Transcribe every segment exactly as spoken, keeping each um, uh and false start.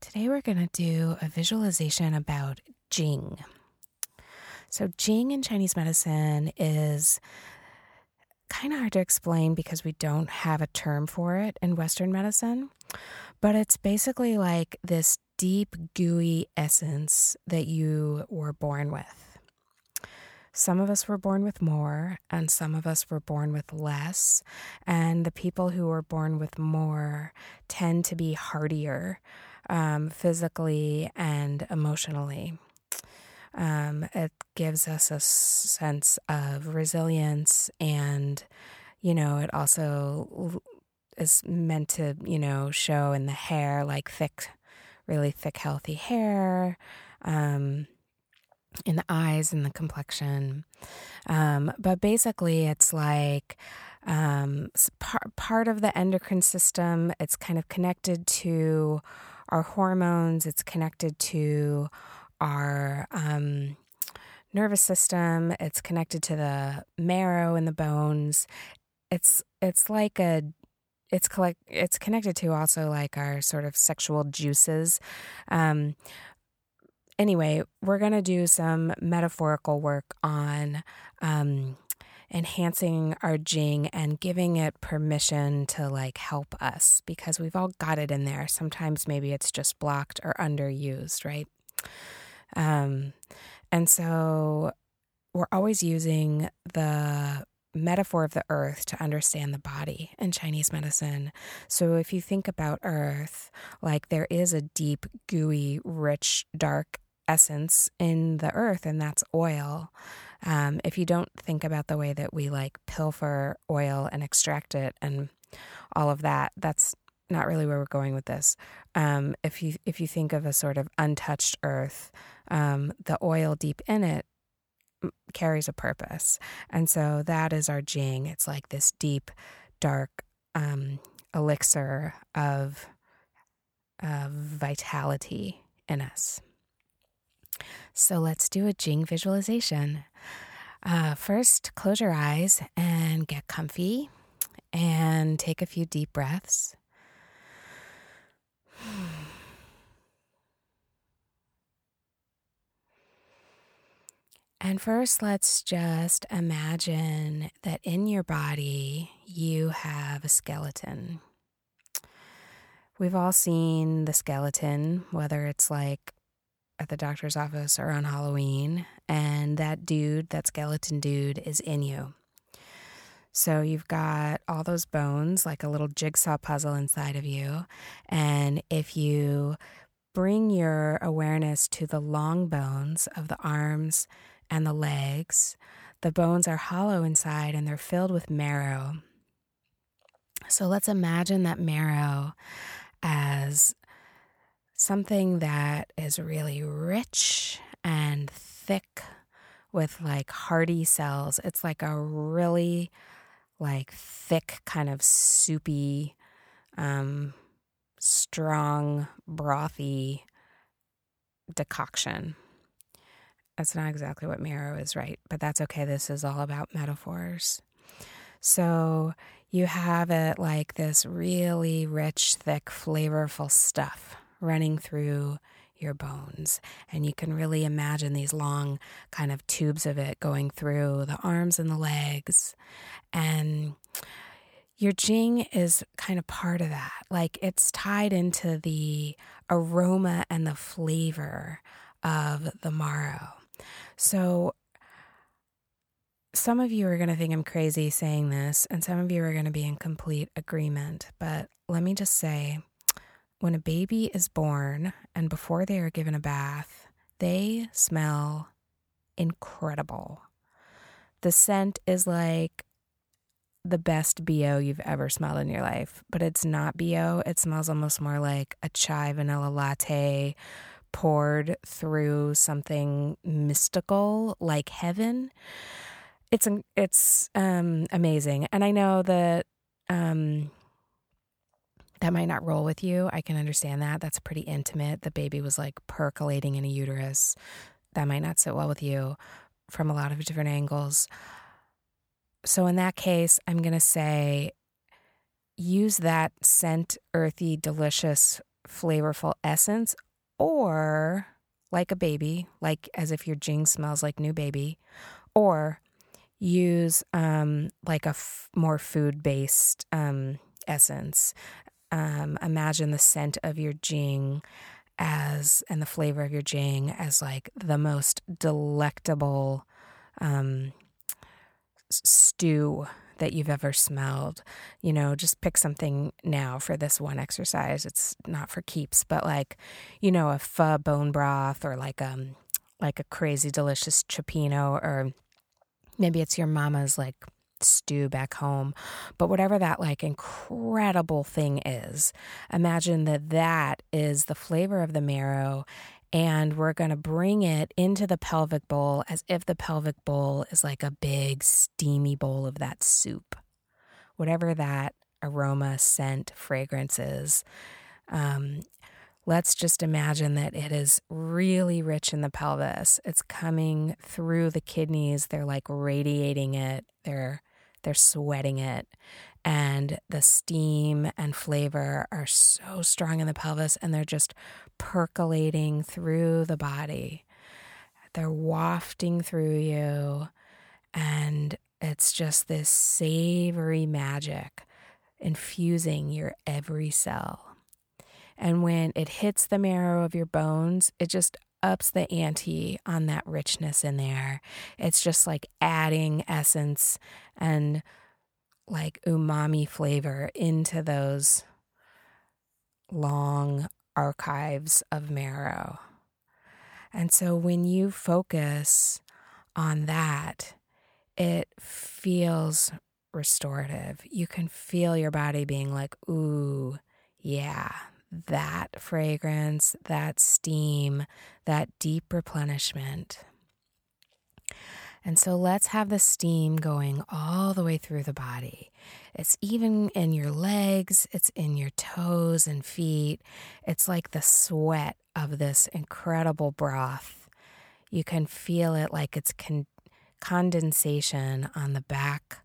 Today we're going to do a visualization about Jing. So Jing in Chinese medicine is kind of hard to explain because we don't have a term for it in Western medicine, but it's basically like this deep, gooey essence that you were born with. Some of us were born with more, and some of us were born with less, and the people who were born with more tend to be hardier um, physically and emotionally. Um, it gives us a sense of resilience, and, you know, it also is meant to, you know, show in the hair, like thick, really thick, healthy hair, um, in the eyes and the complexion. Um, but basically it's like, um, par- part of the endocrine system. It's kind of connected to our hormones. It's connected to our um, nervous system. It's connected to the marrow and the bones. It's it's like a it's collect, it's connected to also like our sort of sexual juices. Um, anyway, we're gonna do some metaphorical work on um, enhancing our Jing and giving it permission to like help us, because we've all got it in there. Sometimes maybe it's just blocked or underused, right? Um, and so we're always using the metaphor of the earth to understand the body in Chinese medicine. So if you think about earth, like there is a deep, gooey, rich, dark essence in the earth, and that's oil. Um, if you don't think about the way that we like pilfer oil and extract it and all of that, that's not really where we're going with this. Um, if you if you think of a sort of untouched earth, um, the oil deep in it carries a purpose. And so that is our Jing. It's like this deep, dark um, elixir of uh, vitality in us. So let's do a Jing visualization. Uh, first, close your eyes and get comfy and take a few deep breaths. And first, let's just imagine that in your body, you have a skeleton. We've all seen the skeleton, whether it's like at the doctor's office or on Halloween, and that dude, that skeleton dude is in you. So you've got all those bones, like a little jigsaw puzzle inside of you. And if you bring your awareness to the long bones of the arms and the legs, the bones are hollow inside and they're filled with marrow. So let's imagine that marrow as something that is really rich and thick with like hearty cells. It's like a really like thick, kind of soupy, um, strong, brothy decoction. That's not exactly what marrow is, right? But that's okay. This is all about metaphors. So you have it like this really rich, thick, flavorful stuff running through your bones. And you can really imagine these long kind of tubes of it going through the arms and the legs. And your Jing is kind of part of that. Like it's tied into the aroma and the flavor of the marrow. So some of you are going to think I'm crazy saying this, and some of you are going to be in complete agreement. But let me just say, when a baby is born and before they are given a bath, they smell incredible. The scent is like the best B O you've ever smelled in your life, but it's not B O. It smells almost more like a chai vanilla latte poured through something mystical like heaven. It's it's um, amazing. And I know that um, that might not roll with you. I can understand that. That's pretty intimate. The baby was like percolating in a uterus. That might not sit well with you from a lot of different angles. So in that case, I'm going to say use that scent, earthy, delicious flavorful essence, or like a baby, like as if your Jing smells like new baby, or use um, like a f- more food-based um, essence. Um, imagine the scent of your Jing as, and the flavor of your Jing as like the most delectable um, stew that you've ever smelled. You know, just pick something now for this one exercise. It's not for keeps, but like, you know, a pho bone broth, or like um like a crazy delicious cioppino, or maybe it's your mama's like stew back home. But whatever that like incredible thing is, imagine that that is the flavor of the marrow, and we're going to bring it into the pelvic bowl as if the pelvic bowl is like a big steamy bowl of that soup. Whatever that aroma, scent, fragrance is, um, let's just imagine that it is really rich in the pelvis. It's coming through the kidneys. They're like radiating it. They're they're sweating it. And the steam and flavor are so strong in the pelvis, and they're just percolating through the body. They're wafting through you, and it's just this savory magic infusing your every cell. And when it hits the marrow of your bones, it just ups the ante on that richness in there. It's just like adding essence and like umami flavor into those long archives of marrow. And so when you focus on that, it feels restorative. You can feel your body being like, ooh, yeah, that fragrance, that steam, that deep replenishment. And so let's have the steam going all the way through the body. It's even in your legs, it's in your toes and feet. It's like the sweat of this incredible broth. You can feel it like it's con- condensation on the back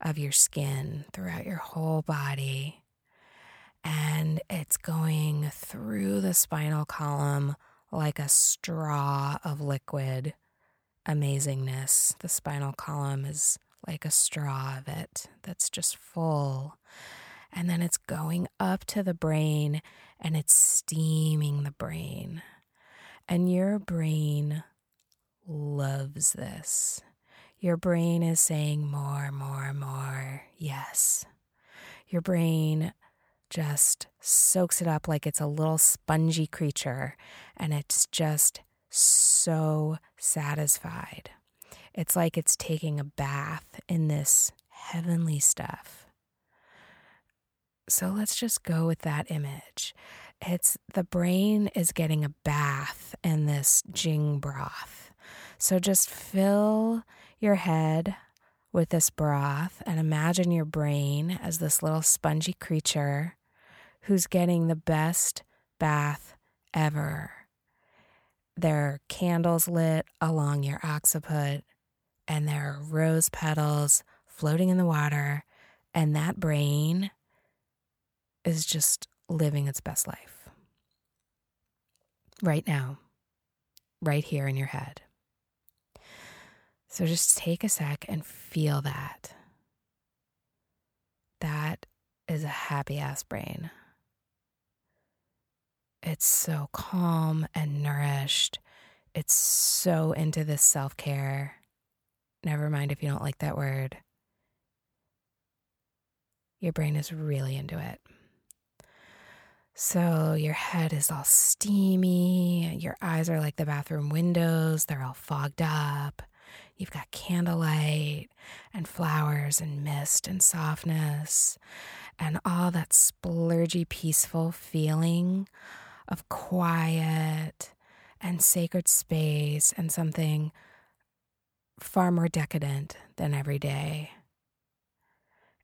of your skin throughout your whole body. And it's going through the spinal column like a straw of liquid. Amazingness. The spinal column is like a straw of it that's just full. And then it's going up to the brain, and it's steaming the brain. And your brain loves this. Your brain is saying more, more, more. Yes. Your brain just soaks it up like it's a little spongy creature, and it's just so satisfied. It's like it's taking a bath in this heavenly stuff. So let's just go with that image. It's the brain is getting a bath in this Jing broth. So just fill your head with this broth, and imagine your brain as this little spongy creature who's getting the best bath ever. There are candles lit along your occiput, and there are rose petals floating in the water, and that brain is just living its best life. Right now, right here in your head. So just take a sec and feel that. That is a happy-ass brain. It's so calm and nourished. It's so into this self-care. Never mind if you don't like that word. Your brain is really into it. So your head is all steamy. Your eyes are like the bathroom windows. They're all fogged up. You've got candlelight and flowers and mist and softness and all that splurgy, peaceful feeling of quiet and sacred space and something far more decadent than every day.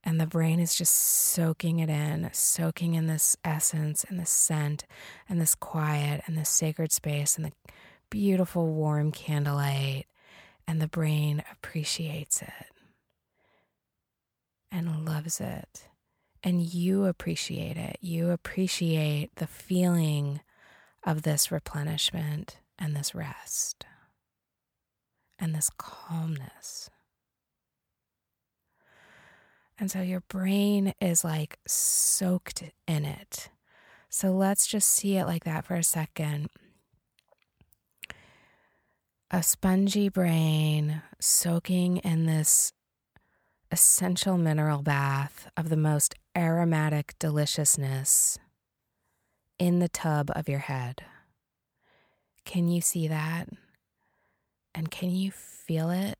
And the brain is just soaking it in, soaking in this essence and this scent and this quiet and this sacred space and the beautiful warm candlelight. And the brain appreciates it and loves it and you appreciate it. You appreciate the feeling of this replenishment and this rest and this calmness. And so your brain is like soaked in it. So let's just see it like that for a second. A spongy brain soaking in this essential mineral bath of the most aromatic deliciousness in the tub of your head. Can you see that? And can you feel it?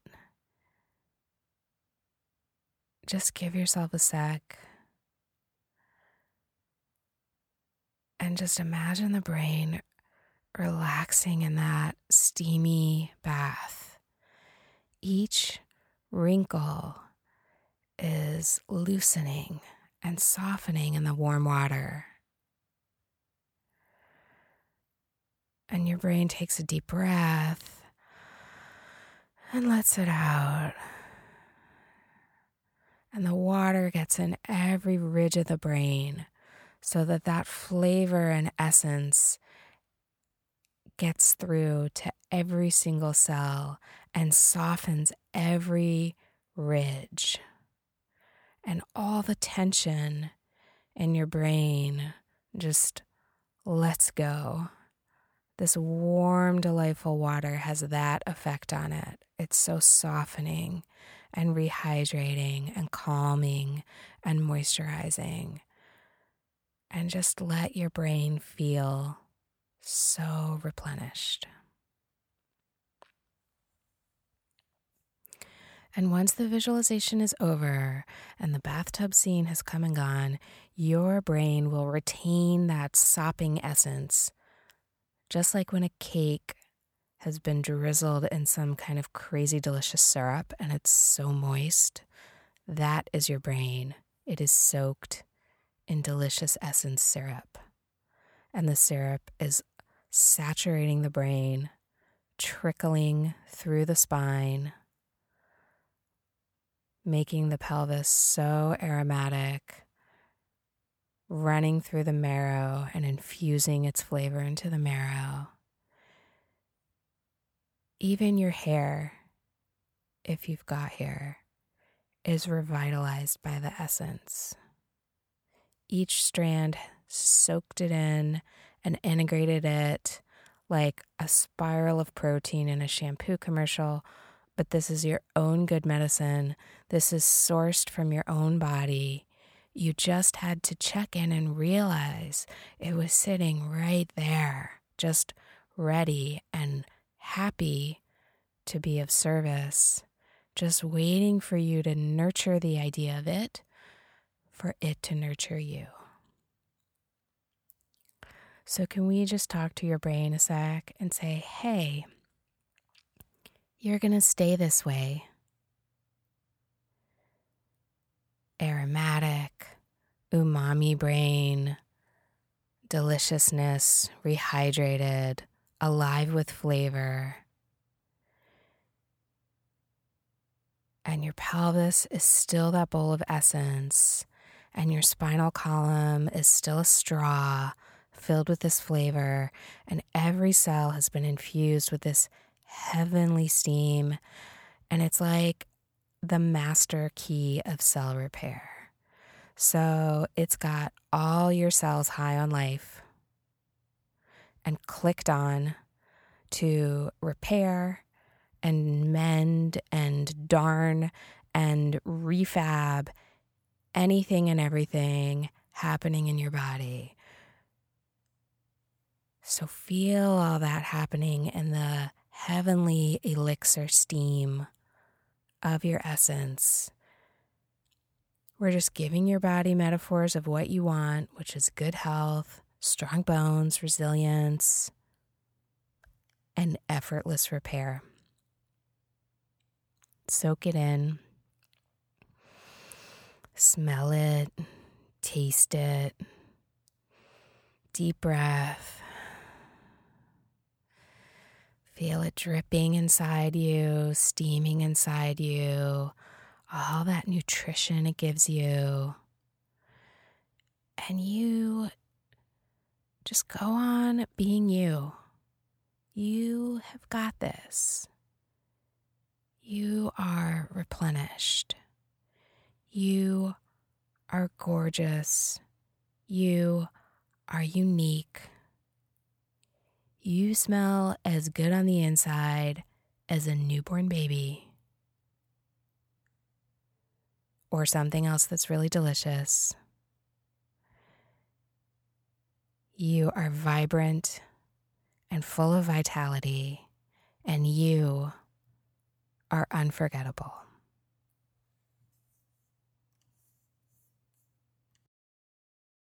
Just give yourself a sec. And just imagine the brain relaxing in that steamy bath. Each wrinkle is loosening and softening in the warm water. And your brain takes a deep breath and lets it out. And the water gets in every ridge of the brain so that that flavor and essence gets through to every single cell and softens every ridge. And all the tension in your brain just lets go. This warm, delightful water has that effect on it. It's so softening and rehydrating and calming and moisturizing. And just let your brain feel so replenished. And once the visualization is over and the bathtub scene has come and gone, your brain will retain that sopping essence, just like when a cake has been drizzled in some kind of crazy delicious syrup and it's so moist. That is your brain. It is soaked in delicious essence syrup. And the syrup is saturating the brain, trickling through the spine, making the pelvis so aromatic, running through the marrow and infusing its flavor into the marrow. Even your hair, if you've got hair, is revitalized by the essence. Each strand soaked it in and integrated it like a spiral of protein in a shampoo commercial. But this is your own good medicine. This is sourced from your own body. You just had to check in and realize it was sitting right there, just ready and happy to be of service, just waiting for you to nurture the idea of it, for it to nurture you. So can we just talk to your brain a sec and say, hey, you're going to stay this way. Aromatic, umami brain, deliciousness, rehydrated, alive with flavor. And your pelvis is still that bowl of essence, and your spinal column is still a straw filled with this flavor, and every cell has been infused with this heavenly steam, and it's like the master key of cell repair. So it's got all your cells high on life and clicked on to repair and mend and darn and refab anything and everything happening in your body. So feel all that happening in the heavenly elixir steam of your essence. We're just giving your body metaphors of what you want, which is good health, strong bones, resilience, and effortless repair. Soak it in. Smell it. Taste it. Deep breath. Feel it dripping inside you, steaming inside you, all that nutrition it gives you. and you just go on being you. You have got this. You are replenished. You are gorgeous. You are unique. You smell as good on the inside as a newborn baby. Or something else that's really delicious. You are vibrant and full of vitality, and you are unforgettable.